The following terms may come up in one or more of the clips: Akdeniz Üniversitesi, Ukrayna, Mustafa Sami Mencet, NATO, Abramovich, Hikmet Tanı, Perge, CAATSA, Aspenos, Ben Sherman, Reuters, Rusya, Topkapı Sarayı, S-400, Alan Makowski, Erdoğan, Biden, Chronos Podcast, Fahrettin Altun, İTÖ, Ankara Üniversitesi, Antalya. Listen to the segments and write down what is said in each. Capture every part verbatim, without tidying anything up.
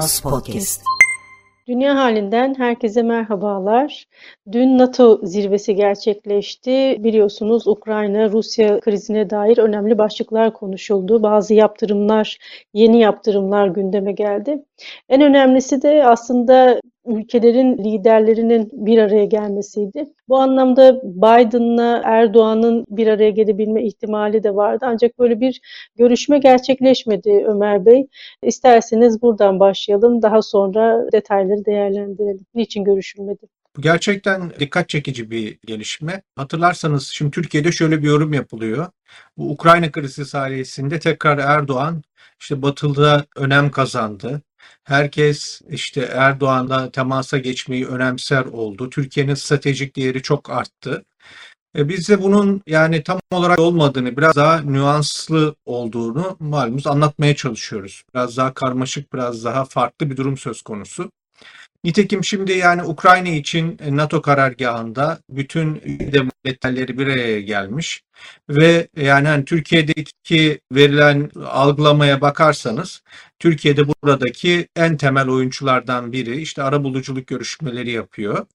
Chronos Podcast. Dünya halinden herkese merhabalar. Dün NATO zirvesi gerçekleşti. Biliyorsunuz Ukrayna, Rusya krizine dair önemli başlıklar konuşuldu. Bazı yaptırımlar, yeni yaptırımlar gündeme geldi. En önemlisi de aslında ülkelerin liderlerinin bir araya gelmesiydi. Bu anlamda Biden'la Erdoğan'ın bir araya gelebilme ihtimali de vardı. Ancak böyle bir görüşme gerçekleşmedi Ömer Bey. İsterseniz buradan başlayalım. Daha sonra detayları değerlendirelim. Niçin görüşülmedi? Bu gerçekten dikkat çekici bir gelişme. Hatırlarsanız şimdi Türkiye'de şöyle bir yorum yapılıyor. Bu Ukrayna krizi sayesinde tekrar Erdoğan işte Batı'da önem kazandı. Herkes işte Erdoğan'la temasa geçmeyi önemser oldu. Türkiye'nin stratejik değeri çok arttı. E biz de bunun yani tam olarak olmadığını, biraz daha nüanslı olduğunu malumunuz anlatmaya çalışıyoruz. Biraz daha karmaşık, biraz daha farklı bir durum söz konusu. Nitekim şimdi yani Ukrayna için NATO karargahında bütün devletleri bir araya gelmiş ve yani hani Türkiye'deki verilen algılamaya bakarsanız Türkiye'de buradaki en temel oyunculardan biri işte arabuluculuk görüşmeleri yapıyor.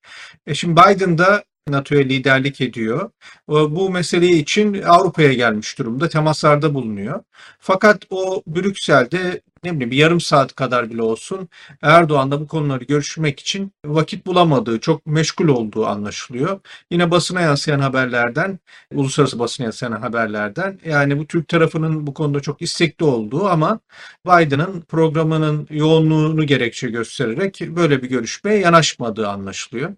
E şimdi Biden da NATO'ya liderlik ediyor. Bu mesele için Avrupa'ya gelmiş durumda, temaslarda bulunuyor. Fakat o Brüksel'de ne bileyim bir yarım saat kadar bile olsun Erdoğan'la bu konuları görüşmek için vakit bulamadığı, çok meşgul olduğu anlaşılıyor. Yine basına yansıyan haberlerden, uluslararası basına yansıyan haberlerden yani bu Türk tarafının bu konuda çok istekli olduğu ama Biden'ın programının yoğunluğunu gerekçe göstererek böyle bir görüşmeye yanaşmadığı anlaşılıyor.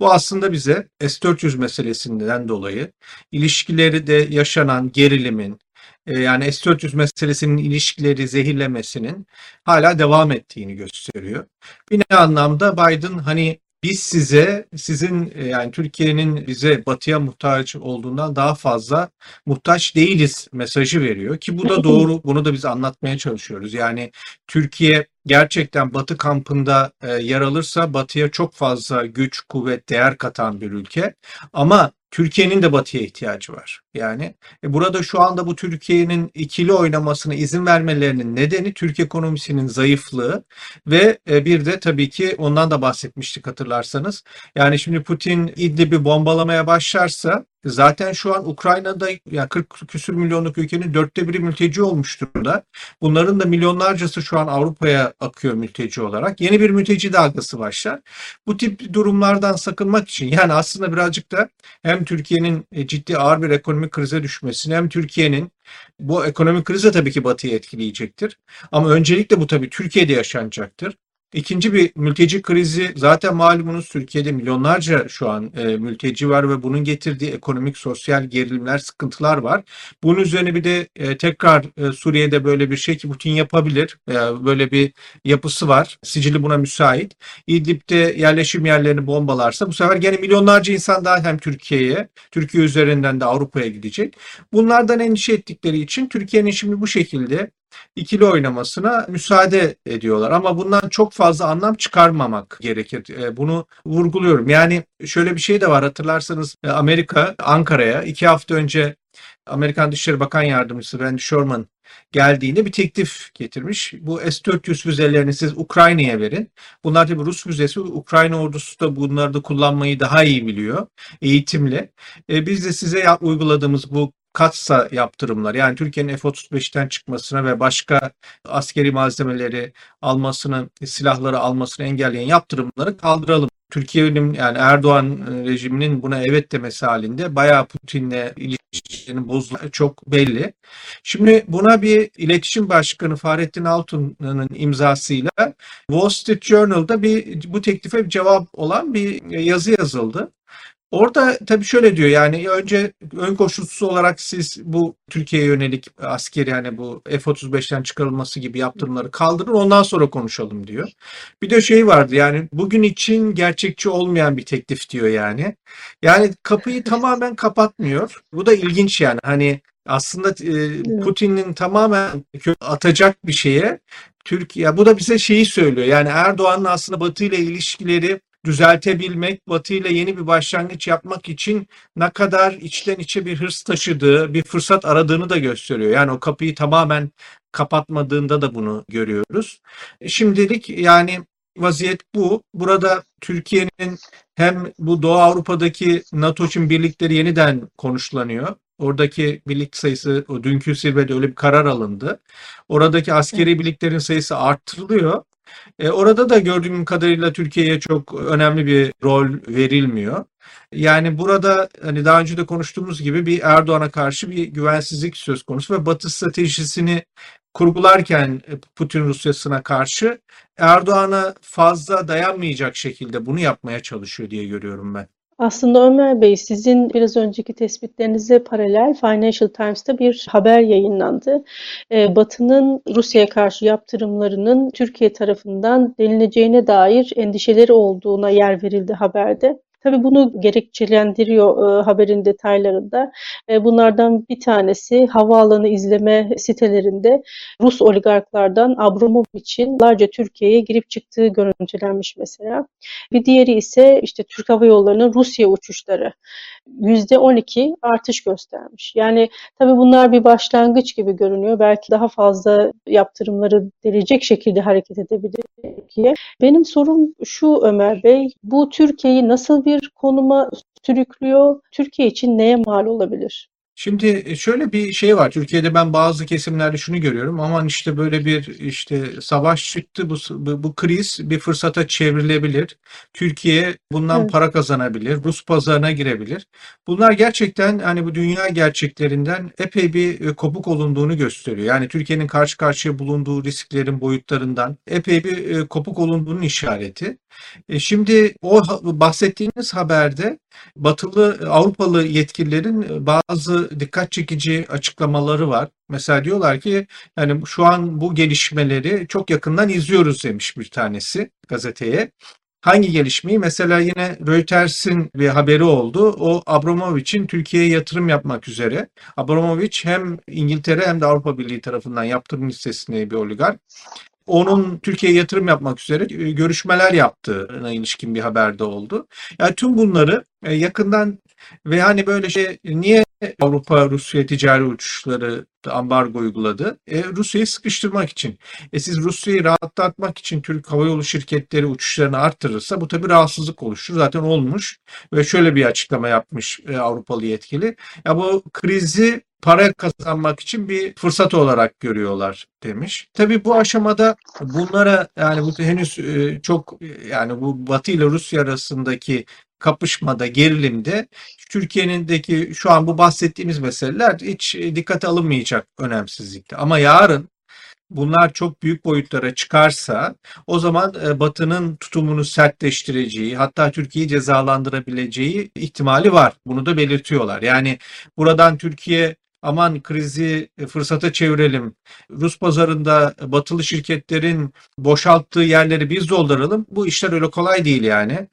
Bu aslında bize S dört yüz meselesinden dolayı ilişkileri de yaşanan gerilimin, yani S dört yüz meselesinin ilişkileri zehirlemesinin hala devam ettiğini gösteriyor. Bir anlamda Biden hani biz size, sizin yani Türkiye'nin bize batıya muhtaç olduğundan daha fazla muhtaç değiliz mesajı veriyor ki bu da doğru, bunu da biz anlatmaya çalışıyoruz. Yani Türkiye gerçekten Batı kampında yer alırsa Batı'ya çok fazla güç, kuvvet, değer katan bir ülke ama Türkiye'nin de Batı'ya ihtiyacı var. Yani e burada şu anda bu Türkiye'nin ikili oynamasına izin vermelerinin nedeni Türk ekonomisinin zayıflığı ve e, bir de tabii ki ondan da bahsetmiştik hatırlarsanız. Yani şimdi Putin İdlib'i bombalamaya başlarsa zaten şu an Ukrayna'da yani kırk küsur milyonluk ülkenin dörtte biri mülteci olmuş durumda. Bunların da milyonlarcası şu an Avrupa'ya akıyor mülteci olarak. Yeni bir mülteci dalgası başlar. Bu tip durumlardan sakınmak için yani aslında birazcık da hem Türkiye'nin ciddi ağır bir ekonomik krize düşmesini hem Türkiye'nin bu ekonomik kriz de tabii ki Batı'yı etkileyecektir. Ama öncelikle bu tabii Türkiye'de yaşanacaktır. İkinci bir mülteci krizi zaten malumunuz Türkiye'de milyonlarca şu an e, mülteci var ve bunun getirdiği ekonomik, sosyal gerilimler, sıkıntılar var. Bunun üzerine bir de e, tekrar e, Suriye'de böyle bir şey ki Putin yapabilir. E, böyle bir yapısı var. Sicili buna müsait. İdlib'de yerleşim yerlerini bombalarsa bu sefer gene milyonlarca insan daha hem Türkiye'ye, Türkiye üzerinden de Avrupa'ya gidecek. Bunlardan endişe ettikleri için Türkiye'nin şimdi bu şekilde İkili oynamasına müsaade ediyorlar ama bundan çok fazla anlam çıkarmamak gerekir. Bunu vurguluyorum. Yani şöyle bir şey de var hatırlarsanız Amerika Ankara'ya iki hafta önce Amerikan Dışişleri Bakan Yardımcısı Ben Sherman geldiğinde bir teklif getirmiş. Bu S dört yüz füzelerini siz Ukrayna'ya verin. Bunlar tabii Rus füzesi. Ukrayna ordusu da bunları da kullanmayı daha iyi biliyor eğitimle. E, biz de size ya, uyguladığımız bu CAATSA yaptırımlar yani Türkiye'nin F otuz beşten çıkmasına ve başka askeri malzemeleri almasını, silahları almasını engelleyen yaptırımları kaldıralım. Türkiye'nin yani Erdoğan rejiminin buna evet demesi halinde bayağı Putin'le ilişkilerini bozduğu çok belli. Şimdi buna bir iletişim başkanı Fahrettin Altun'un imzasıyla Wall Street Journal'da bir bu teklife cevap olan bir yazı yazıldı. Orada tabii şöyle diyor yani önce ön koşulsuz olarak siz bu Türkiye'ye yönelik askeri yani bu F otuz beşten çıkarılması gibi yaptırımları kaldırın ondan sonra konuşalım diyor. Bir de şey vardı yani bugün için gerçekçi olmayan bir teklif diyor yani. Yani kapıyı tamamen kapatmıyor. Bu da ilginç yani hani aslında Putin'in tamamen atacak bir şeye Türkiye bu da bize şeyi söylüyor yani Erdoğan'ın aslında Batı ile ilişkileri düzeltebilmek, Batı ile yeni bir başlangıç yapmak için ne kadar içten içe bir hırs taşıdığı, bir fırsat aradığını da gösteriyor. Yani o kapıyı tamamen kapatmadığında da bunu görüyoruz. Şimdilik yani vaziyet bu. Burada Türkiye'nin hem bu Doğu Avrupa'daki NATO için birlikleri yeniden konuşlanıyor. Oradaki birlik sayısı, o dünkü zirvede öyle bir karar alındı. Oradaki askeri birliklerin sayısı artırılıyor. E, orada da gördüğüm kadarıyla Türkiye'ye çok önemli bir rol verilmiyor. Yani burada hani daha önce de konuştuğumuz gibi bir Erdoğan'a karşı bir güvensizlik söz konusu ve Batı stratejisini kurgularken Putin Rusya'sına karşı Erdoğan'a fazla dayanmayacak şekilde bunu yapmaya çalışıyor diye görüyorum ben. Aslında Ömer Bey, sizin biraz önceki tespitlerinize paralel Financial Times'ta bir haber yayınlandı. Batı'nın Rusya'ya karşı yaptırımlarının Türkiye tarafından denileceğine dair endişeleri olduğuna yer verildi haberde. Tabii bunu gerekçelendiriyor e, haberin detaylarında. E, bunlardan bir tanesi havaalanı izleme sitelerinde Rus oligarklardan Abramovich'in larca Türkiye'ye girip çıktığı görüntülenmiş mesela. Bir diğeri ise işte Türk Hava Yolları'nın Rusya uçuşları yüzde on iki artış göstermiş. Yani tabii bunlar bir başlangıç gibi görünüyor. Belki daha fazla yaptırımları delecek şekilde hareket edebilir Türkiye. Benim sorum şu Ömer Bey, bu Türkiye'yi nasıl bir bir konuma sürüklüyor? Türkiye için neye mal olabilir? Şimdi şöyle bir şey var. Türkiye'de ben bazı kesimlerde şunu görüyorum. Aman işte böyle bir işte savaş çıktı. Bu, bu kriz bir fırsata çevrilebilir. Türkiye bundan evet. para kazanabilir. Rus pazarına girebilir. Bunlar gerçekten hani bu dünya gerçeklerinden epey bir kopuk olunduğunu gösteriyor. Yani Türkiye'nin karşı karşıya bulunduğu risklerin boyutlarından epey bir kopuk olunduğunun işareti. Şimdi o bahsettiğiniz haberde Batılı, Avrupalı yetkililerin bazı dikkat çekici açıklamaları var. Mesela diyorlar ki yani şu an bu gelişmeleri çok yakından izliyoruz demiş bir tanesi gazeteye. Hangi gelişmeyi? Mesela yine Reuters'in bir haberi oldu. O Abramovich'in Türkiye'ye yatırım yapmak üzere. Abramovich hem İngiltere hem de Avrupa Birliği tarafından yaptırım listesinde bir oligark. Onun Türkiye'ye yatırım yapmak üzere görüşmeler yaptığına ilişkin bir haber de oldu. Yani tüm bunları yakından ve hani böyle şey, niye Avrupa Rusya ticari uçuşları ambargo uyguladı? E, Rusya'yı sıkıştırmak için. E, siz Rusya'yı rahatlatmak için Türk havayolu şirketleri uçuşlarını arttırırsa bu tabii rahatsızlık oluşturur. Zaten olmuş ve şöyle bir açıklama yapmış e, Avrupalı yetkili. Ya bu krizi para kazanmak için bir fırsat olarak görüyorlar demiş. Tabii bu aşamada bunlara yani bu henüz çok yani bu Batı ile Rusya arasındaki kapışmada, gerilimde Türkiye'nindeki şu an bu bahsettiğimiz meseleler hiç dikkate alınmayacak önemsizlikte. Ama yarın bunlar çok büyük boyutlara çıkarsa o zaman Batı'nın tutumunu sertleştireceği, hatta Türkiye'yi cezalandırabileceği ihtimali var. Bunu da belirtiyorlar. Yani buradan Türkiye aman krizi fırsata çevirelim, Rus pazarında batılı şirketlerin boşalttığı yerleri biz dolduralım. Bu işler öyle kolay değil yani.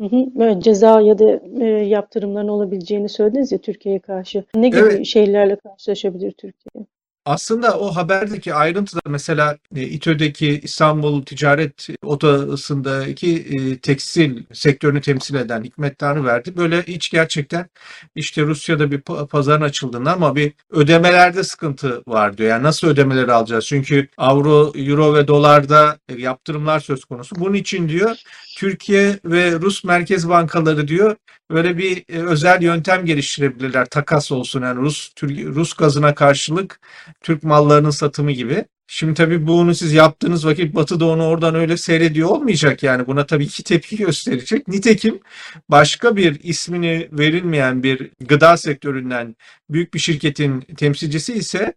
Hı hı, evet, ceza ya da e, yaptırımların olabileceğini söylediniz ya Türkiye'ye karşı. Ne gibi evet. şeylerle karşılaşabilir Türkiye? Aslında o haberdeki ayrıntıda mesela İTÖ'deki İstanbul Ticaret Odası'ndaki tekstil sektörünü temsil eden Hikmet Tanı verdi. Böyle hiç gerçekten işte Rusya'da bir pazarın açıldığında ama bir ödemelerde sıkıntı var diyor. Yani nasıl ödemeleri alacağız? Çünkü avro, euro ve dolarda yaptırımlar söz konusu. Bunun için diyor Türkiye ve Rus merkez bankaları diyor böyle bir özel yöntem geliştirebilirler. Takas olsun yani Rus Rus gazına karşılık Türk mallarının satımı gibi. Şimdi tabii bunu siz yaptığınız vakit Batı da onu oradan öyle seyrediyor olmayacak yani. Buna tabii ki tepki gösterecek. Nitekim başka bir ismini verilmeyen bir gıda sektöründen büyük bir şirketin temsilcisi ise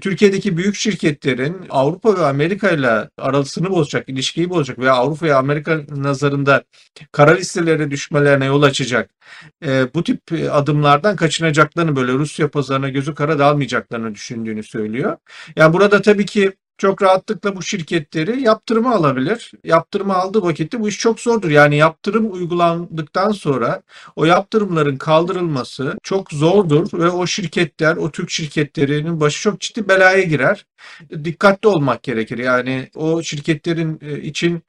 Türkiye'deki büyük şirketlerin Avrupa ve Amerika ile arasını bozacak, ilişkiyi bozacak veya Avrupa ve Amerika nazarında kara listelere düşmelerine yol açacak. Bu tip adımlardan kaçınacaklarını, böyle Rusya pazarına gözü kara dalmayacaklarını düşündüğünü söylüyor. Yani burada tabii ki çok rahatlıkla bu şirketleri yaptırıma alabilir. Yaptırıma aldığı vakitte bu iş çok zordur. Yani yaptırım uygulandıktan sonra o yaptırımların kaldırılması çok zordur ve o şirketler, o Türk şirketlerinin başı çok ciddi belaya girer. Dikkatli olmak gerekir. Yani o şirketlerin için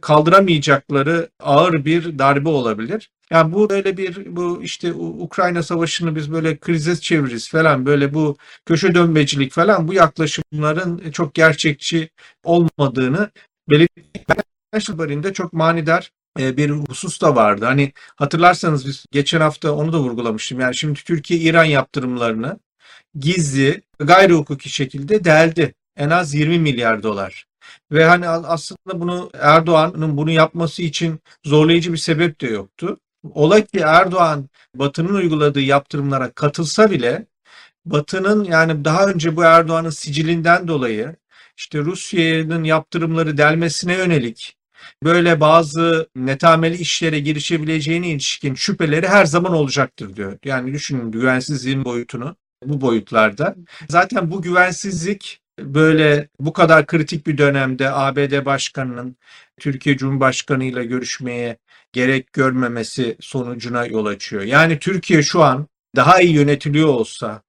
kaldıramayacakları ağır bir darbe olabilir. Yani bu böyle bir bu işte Ukrayna Savaşı'nı biz böyle krize çeviririz falan, böyle bu köşe dönmecilik falan, bu yaklaşımların çok gerçekçi olmadığını belirtmek çok manidar bir husus da vardı. Hani hatırlarsanız biz geçen hafta onu da vurgulamıştım. Yani şimdi Türkiye İran yaptırımlarını gizli, gayri hukuki şekilde deldi. En az yirmi milyar dolar. Ve hani aslında bunu Erdoğan'ın bunu yapması için zorlayıcı bir sebep de yoktu. Ola ki Erdoğan Batı'nın uyguladığı yaptırımlara katılsa bile, Batı'nın yani daha önce bu Erdoğan'ın sicilinden dolayı işte Rusya'nın yaptırımları delmesine yönelik böyle bazı netameli işlere girişebileceğine ilişkin şüpheleri her zaman olacaktır diyor. Yani düşünün güvensizliğin boyutunu bu boyutlarda. Zaten bu güvensizlik böyle bu kadar kritik bir dönemde A B D Başkanı'nın Türkiye Cumhurbaşkanı ile görüşmeye gerek görmemesi sonucuna yol açıyor. Yani Türkiye şu an daha iyi yönetiliyor olsa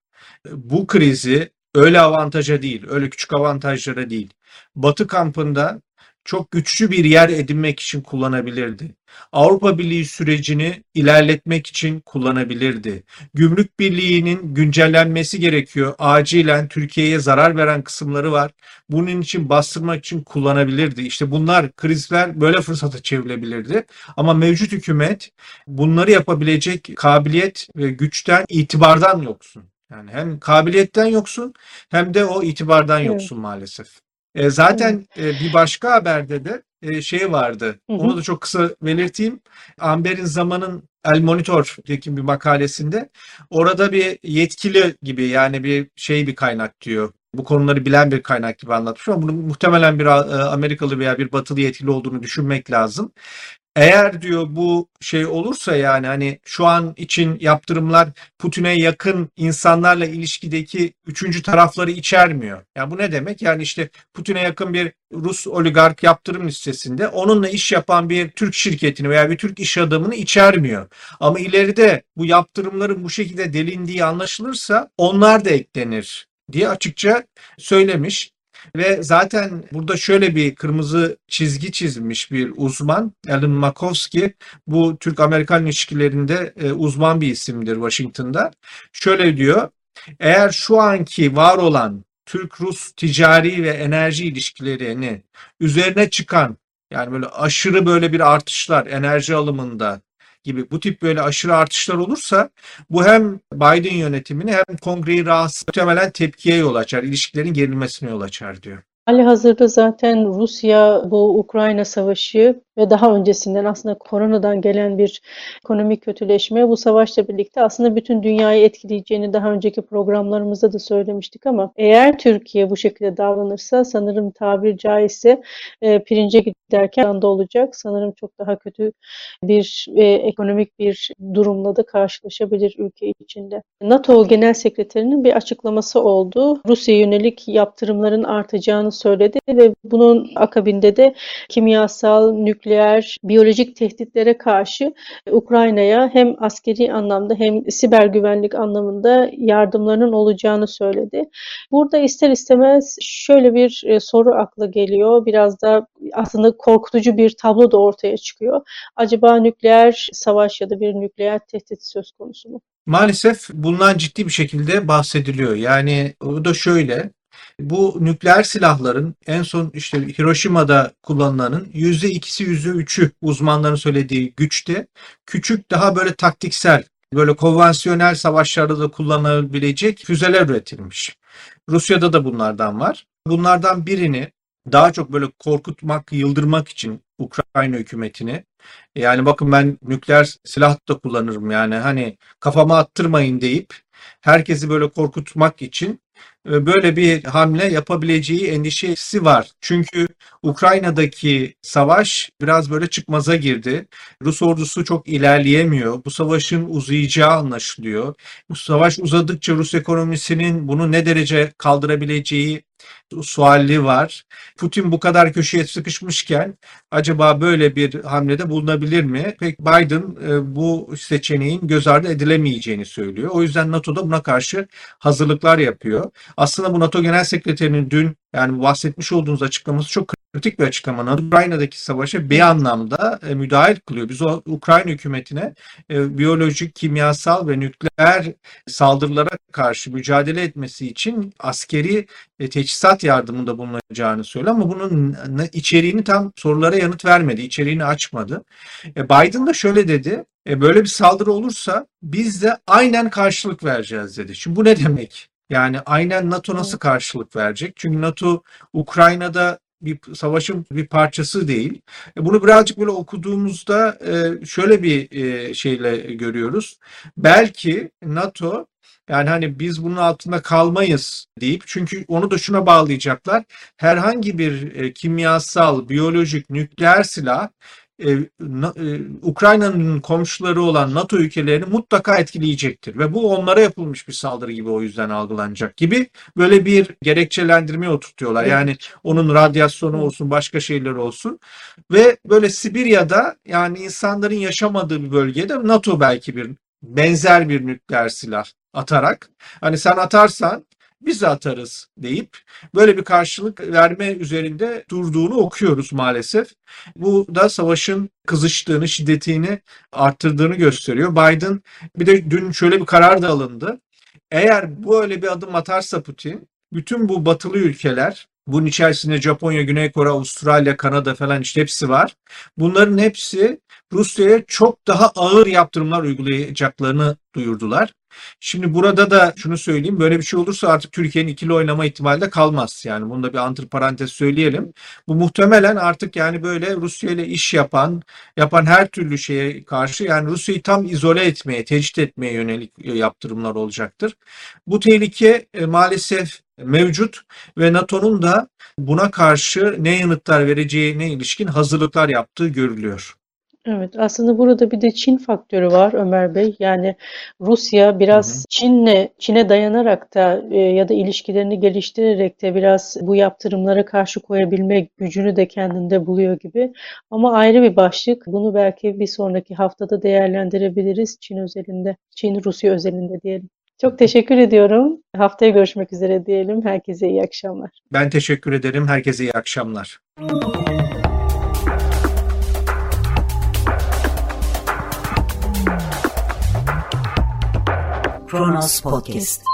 bu krizi öyle avantaja değil, öyle küçük avantajlara değil, Batı kampında çok güçlü bir yer edinmek için kullanabilirdi. Avrupa Birliği sürecini ilerletmek için kullanabilirdi. Gümrük Birliği'nin güncellenmesi gerekiyor. Acilen Türkiye'ye zarar veren kısımları var. Bunun için bastırmak için kullanabilirdi. İşte bunlar krizler böyle fırsata çevrilebilirdi. Ama mevcut hükümet bunları yapabilecek kabiliyet ve güçten, itibardan yoksun. Yani hem kabiliyetten yoksun hem de o itibardan yoksun maalesef. E zaten evet. e, bir başka haberde de e, şey vardı, hı hı. onu da çok kısa belirteyim. Amber'in Zaman'ın El Monitor'deki bir makalesinde orada bir yetkili gibi yani bir şey bir kaynak diyor. Bu konuları bilen bir kaynak gibi anlatmış ama bunu muhtemelen bir Amerikalı veya bir Batılı yetkili olduğunu düşünmek lazım. Eğer diyor bu şey olursa yani hani şu an için yaptırımlar Putin'e yakın insanlarla ilişkideki üçüncü tarafları içermiyor. Yani bu ne demek? Yani işte Putin'e yakın bir Rus oligark yaptırım listesinde onunla iş yapan bir Türk şirketini veya bir Türk iş adamını içermiyor. Ama ileride bu yaptırımların bu şekilde delindiği anlaşılırsa onlar da eklenir diye açıkça söylemiş. Ve zaten burada şöyle bir kırmızı çizgi çizmiş bir uzman, Alan Makowski, bu Türk-Amerikan ilişkilerinde uzman bir isimdir Washington'da. Şöyle diyor, eğer şu anki var olan Türk-Rus ticari ve enerji ilişkilerini üzerine çıkan yani böyle aşırı böyle bir artışlar enerji alımında gibi bu tip böyle aşırı artışlar olursa bu hem Biden yönetimini hem Kongre'yi rahatsız muhtemelen tepkiye yol açar, ilişkilerin gerilmesine yol açar diyor. Halihazırda zaten Rusya bu Ukrayna Savaşı ve daha öncesinden aslında koronadan gelen bir ekonomik kötüleşme bu savaşla birlikte aslında bütün dünyayı etkileyeceğini daha önceki programlarımızda da söylemiştik ama eğer Türkiye bu şekilde davranırsa sanırım tabir caizse e, pirince giderken de olacak. Sanırım çok daha kötü bir e, ekonomik bir durumla da karşılaşabilir ülke içinde. NATO Genel Sekreterinin bir açıklaması oldu. Rusya yönelik yaptırımların artacağını söyledi ve bunun akabinde de kimyasal, nükleer, biyolojik tehditlere karşı Ukrayna'ya hem askeri anlamda hem siber güvenlik anlamında yardımlarının olacağını söyledi. Burada ister istemez şöyle bir soru akla geliyor. Biraz da aslında korkutucu bir tablo da ortaya çıkıyor. Acaba nükleer savaş ya da bir nükleer tehdit söz konusu mu? Maalesef bundan ciddi bir şekilde bahsediliyor. Yani o da şöyle. Bu nükleer silahların en son işte Hiroşima'da kullanılanın yüzde ikisi yüzde üçü uzmanların söylediği güçte küçük daha böyle taktiksel böyle konvansiyonel savaşlarda da kullanılabilecek füzeler üretilmiş. Rusya'da da bunlardan var. Bunlardan birini daha çok böyle korkutmak, yıldırmak için Ukrayna hükümetini yani bakın ben nükleer silah da kullanırım yani hani kafama attırmayın deyip herkesi böyle korkutmak için böyle bir hamle yapabileceği endişesi var. Çünkü Ukrayna'daki savaş biraz böyle çıkmaza girdi. Rus ordusu çok ilerleyemiyor. Bu savaşın uzayacağı anlaşılıyor. Bu savaş uzadıkça Rus ekonomisinin bunu ne derece kaldırabileceği suali var. Putin bu kadar köşeye sıkışmışken acaba böyle bir hamlede bulunabilir mi? Pek Biden bu seçeneğin göz ardı edilemeyeceğini söylüyor. O yüzden NATO'da buna karşı hazırlıklar yapıyor. Aslında bu NATO Genel Sekreterinin dün yani bahsetmiş olduğunuz açıklaması çok kritik bir açıklama. Ukrayna'daki savaşa bir anlamda müdahil kılıyor. Biz o Ukrayna hükümetine e, biyolojik, kimyasal ve nükleer saldırılara karşı mücadele etmesi için askeri e, teçhizat yardımında bulunacağını söylüyor. Ama bunun içeriğini tam sorulara yanıt vermedi, içeriğini açmadı. E, Biden da şöyle dedi, e, böyle bir saldırı olursa biz de aynen karşılık vereceğiz dedi. Şimdi bu ne demek? Yani aynen NATO nasıl karşılık verecek? Çünkü NATO Ukrayna'da bir savaşın bir parçası değil. Bunu birazcık böyle okuduğumuzda şöyle bir şeyle görüyoruz. Belki NATO yani hani biz bunun altında kalmayız deyip çünkü onu da şuna bağlayacaklar. Herhangi bir kimyasal, biyolojik, nükleer silah Ukrayna'nın komşuları olan NATO ülkelerini mutlaka etkileyecektir ve bu onlara yapılmış bir saldırı gibi o yüzden algılanacak gibi böyle bir gerekçelendirmeye oturtuyorlar. Evet. Yani onun radyasyonu olsun başka şeyler olsun ve böyle Sibirya'da yani insanların yaşamadığı bir bölgede NATO belki bir benzer bir nükleer silah atarak hani sen atarsan biz de atarız deyip böyle bir karşılık verme üzerinde durduğunu okuyoruz maalesef. Bu da savaşın kızıştığını, şiddetini arttırdığını gösteriyor. Biden bir de dün şöyle bir karar da alındı. Eğer böyle bir adım atarsa Putin, bütün bu batılı ülkeler, bunun içerisinde Japonya, Güney Kore, Avustralya, Kanada falan işte hepsi var. Bunların hepsi Rusya'ya çok daha ağır yaptırımlar uygulayacaklarını duyurdular. Şimdi burada da şunu söyleyeyim, böyle bir şey olursa artık Türkiye'nin ikili oynama ihtimali de kalmaz. Yani bunu da bir antiparantez söyleyelim. Bu muhtemelen artık yani böyle Rusya ile iş yapan, yapan her türlü şeye karşı yani Rusya'yı tam izole etmeye, tecrit etmeye yönelik yaptırımlar olacaktır. Bu tehlike e, maalesef mevcut ve NATO'nun da buna karşı ne yanıtlar vereceğine ilişkin hazırlıklar yaptığı görülüyor. Evet, aslında burada bir de Çin faktörü var Ömer Bey. Yani Rusya biraz hı hı. Çin'le Çin'e dayanarak da e, ya da ilişkilerini geliştirerek de biraz bu yaptırımlara karşı koyabilme gücünü de kendinde buluyor gibi. Ama ayrı bir başlık. Bunu belki bir sonraki haftada değerlendirebiliriz Çin özelinde, Çin Rusya özelinde diyelim. Çok teşekkür ediyorum. Haftaya görüşmek üzere diyelim. Herkese iyi akşamlar. Ben teşekkür ederim. Herkese iyi akşamlar. Chronos Podcast.